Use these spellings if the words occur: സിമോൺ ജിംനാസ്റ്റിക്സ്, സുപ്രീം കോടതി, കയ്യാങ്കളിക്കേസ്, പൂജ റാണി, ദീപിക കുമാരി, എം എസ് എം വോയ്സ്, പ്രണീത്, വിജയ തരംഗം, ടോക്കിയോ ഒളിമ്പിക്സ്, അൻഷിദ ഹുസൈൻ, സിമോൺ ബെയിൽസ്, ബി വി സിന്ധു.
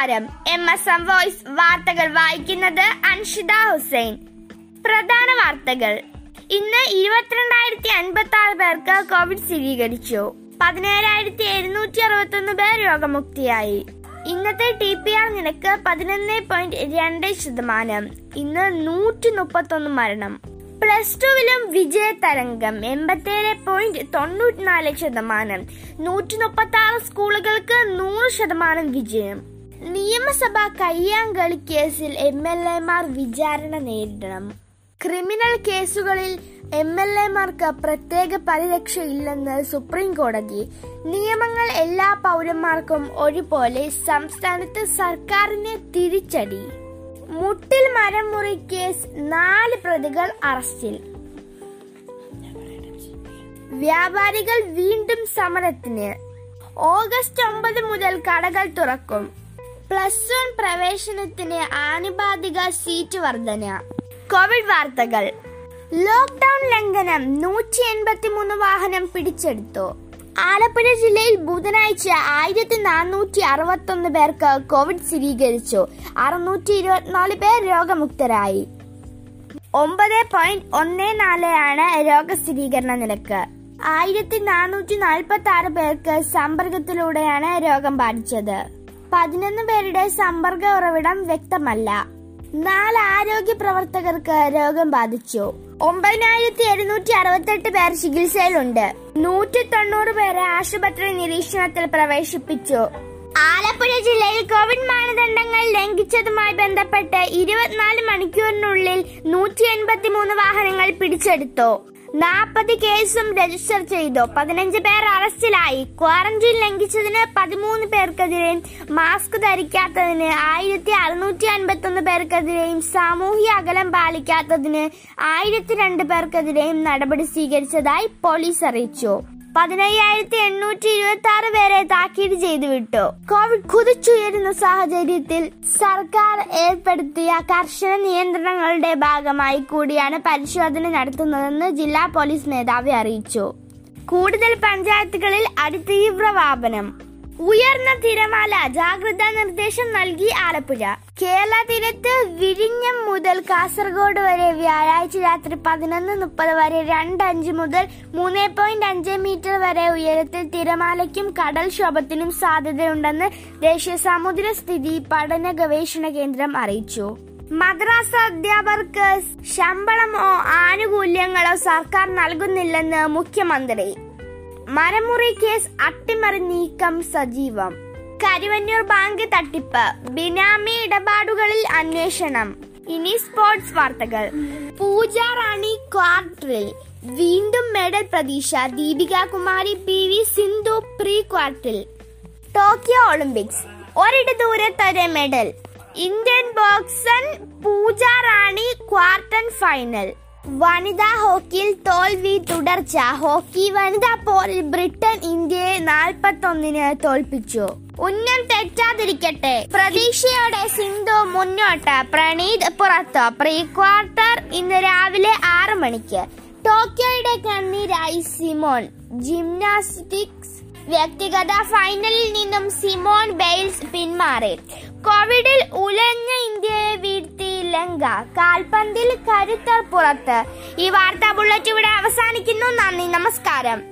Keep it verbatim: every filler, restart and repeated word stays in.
നമസ്കാരം. എം എസ് എം വോയ്സ് വാർത്തകൾ വായിക്കുന്നത് അൻഷിദ ഹുസൈൻ. പ്രധാന വാർത്തകൾ. ഇന്ന് ഇരുപത്തിരണ്ടായിരത്തി അൻപത്തി ആറ് പേർക്ക് കോവിഡ് സ്ഥിരീകരിച്ചു. പതിനേഴായിരത്തി എഴുന്നൂറ്റി അറുപത്തി ഒന്ന് പേർ രോഗമുക്തിയായി. ഇന്നത്തെ ടി പി ആർ നിരക്ക് പതിനൊന്ന് പോയിന്റ് രണ്ട് ശതമാനം. ഇന്ന് നൂറ്റി മുപ്പത്തി ഒന്ന് മരണം. പ്ലസ് ടുവിലും വിജയ തരംഗം എൺപത്തിയേഴ് പോയിന്റ് തൊണ്ണൂറ്റിനാല് ശതമാനം. നൂറ്റി മുപ്പത്തി ആറ് സ്കൂളുകൾക്ക് നൂറ് ശതമാനം വിജയം. നിയമസഭ കയ്യാങ്കളിക്കേസിൽ എം എൽ എമാർ വിചാരണ നേരിടണം. ക്രിമിനൽ കേസുകളിൽ എം എൽ എമാർക്ക് പ്രത്യേക പരിരക്ഷ ഇല്ലെന്ന് സുപ്രീം കോടതി. നിയമങ്ങൾ എല്ലാ പൗരന്മാർക്കും ഒരുപോലെ. സംസ്ഥാനത്ത് സർക്കാരിനെ തിരിച്ചടി. മുട്ടിൽ മരം മുറി കേസ് നാല് പ്രതികൾ അറസ്റ്റിൽ. വ്യാപാരികൾ വീണ്ടും സമരത്തിന്. ഓഗസ്റ്റ് ഒമ്പത് മുതൽ കടകൾ തുറക്കും. പ്ലസ് വൺ പ്രവേശനത്തിന് ആനുപാതിക സീറ്റ് വർധന. കോവിഡ് വാർത്തകൾ. ലോക്ക്ഡൌൺ ലംഘനം നൂറ്റി എൺപത്തി മൂന്ന് വാഹനം പിടിച്ചെടുത്തു. ആലപ്പുഴ ജില്ലയിൽ ബുധനാഴ്ച ആയിരത്തി നാനൂറ്റി അറുപത്തി ഒന്ന് പേർക്ക് കോവിഡ് സ്ഥിരീകരിച്ചു. അറുന്നൂറ്റി ഇരുപത്തിനാല് പേർ രോഗമുക്തരായി. ഒമ്പത് പോയിന്റ് ഒന്ന് നാലാണ് രോഗസ്ഥിരീകരണ നിരക്ക്. ആയിരത്തി നാനൂറ്റി നാൽപ്പത്തി ആറ് പേർക്ക് സമ്പർക്കത്തിലൂടെയാണ് രോഗം ബാധിച്ചത്. പതിനൊന്ന് പേരുടെ സമ്പർക്ക ഉറവിടം വ്യക്തമല്ല. നാല് ആരോഗ്യ പ്രവർത്തകർക്ക് രോഗം ബാധിച്ചു. ഒമ്പതിനായിരത്തി എഴുന്നൂറ്റി അറുപത്തെട്ട് പേർ ചികിത്സയിലുണ്ട്. നൂറ്റി തൊണ്ണൂറ് പേരെ ആശുപത്രി നിരീക്ഷണത്തിൽ പ്രവേശിപ്പിച്ചു. ആലപ്പുഴ ജില്ലയിൽ കോവിഡ് മാനദണ്ഡങ്ങൾ ലംഘിച്ചതുമായി ബന്ധപ്പെട്ട് ഇരുപത്തിനാല് മണിക്കൂറിനുള്ളിൽ നൂറ്റി എൺപത്തി മൂന്ന് വാഹനങ്ങൾ പിടിച്ചെടുത്തു. നാൽപ്പത് കേസും രജിസ്റ്റർ ചെയ്തു. പതിനഞ്ച് പേർ അറസ്റ്റിലായി. ക്വാറന്റൈൻ ലംഘിച്ചതിന് പതിമൂന്ന് പേർക്കെതിരെയും മാസ്ക് ധരിക്കാത്തതിന് ആയിരത്തി അറുന്നൂറ്റി അൻപത്തി ഒന്ന് പേർക്കെതിരെയും സാമൂഹ്യ അകലം പാലിക്കാത്തതിന് ആയിരത്തി രണ്ട് പേർക്കെതിരെയും നടപടി സ്വീകരിച്ചതായി പോലീസ് അറിയിച്ചു. പതിനയ്യായിരത്തി എണ്ണൂറ്റി ഇരുപത്തി ആറ് പേരെ താക്കീത് ചെയ്തു വിട്ടു. കോവിഡ് കുതിച്ചുയരുന്ന സാഹചര്യത്തിൽ സർക്കാർ ഏർപ്പെടുത്തിയ കർശന നിയന്ത്രണങ്ങളുടെ ഭാഗമായി കൂടിയാണ് പരിശോധന നടത്തുന്നതെന്ന് ജില്ലാ പോലീസ് മേധാവി അറിയിച്ചു. കൂടുതൽ പഞ്ചായത്തുകളിൽ അതിതീവ്ര വ്യാപനം. ഉയർന്ന തിരമാല ജാഗ്രതാ നിർദ്ദേശം നൽകി ആലപ്പുഴ. കേരള തീരത്ത് വിഴിഞ്ഞം മുതൽ കാസർഗോഡ് വരെ വ്യാഴാഴ്ച രാത്രി പതിനൊന്ന് മുപ്പത് വരെ രണ്ട് അഞ്ച് മുതൽ മൂന്ന് പോയിന്റ് അഞ്ച് മീറ്റർ വരെ ഉയരത്തിൽ തിരമാലയ്ക്കും കടൽക്ഷോഭത്തിനും സാധ്യതയുണ്ടെന്ന് ദേശീയ സമുദ്ര സ്ഥിതി പഠന ഗവേഷണ കേന്ദ്രം അറിയിച്ചു. മദ്രസ അധ്യാപകർക്ക് ശമ്പളമോ ആനുകൂല്യങ്ങളോ സർക്കാർ നൽകുന്നില്ലെന്ന് മുഖ്യമന്ത്രി. മരമുറി കേസ് അട്ടിമറി നീക്കം സജീവം. കരുവന്നൂർ ബാങ്ക് തട്ടിപ്പ്. ബിനാമി ഇടപാടുകളിൽ അന്വേഷണം. ഇനി സ്പോർട്സ് വാർത്തകൾ. പൂജ റാണി ക്വാർട്ടറിൽ വീണ്ടും മെഡൽ പ്രതീക്ഷ. ദീപിക കുമാരി, ബി വി സിന്ധു pre ക്വാർട്ടറിൽ. ടോക്കിയോ ഒളിമ്പിക്സ് ഒരിട ദൂരത്തരെ medal. Indian boxer പൂജ റാണി quarter final. വനിതാ ഹോക്കിയിൽ തോൽവി തുടർച്ച. ഹോക്കി വനിതാ പോരിൽ ബ്രിട്ടൻ ഇന്ത്യയെ നാൽപ്പത്തി ഒന്നിന് തോൽപ്പിച്ചു. ഉന്നം തെറ്റാതിരിക്കട്ടെ പ്രതീക്ഷയോടെ സിന്ധു മുന്നോട്ട്. പ്രണീത് പുറത്ത്. പ്രീ ക്വാർട്ടർ ഇന്ന് രാവിലെ ആറ് മണിക്ക്. ടോക്കിയോയുടെ കണ്ണീരായി സിമോൺ ജിംനാസ്റ്റിക്സ്. വ്യക്തിഗത ഫൈനലിൽ നിന്നും സിമോൺ ബെയിൽസ് പിന്മാറി. കോവിഡിൽ ഉലഞ്ഞ ഇന്ത്യയെ വീഴ്ത്തി ലങ്ക. കാൽപന്തിൽ കരുത്തർ പുറത്ത്. ഈ വാർത്താ ബുള്ളറ്റ് ഇവിടെ അവസാനിക്കുന്നു. നന്ദി, നമസ്കാരം.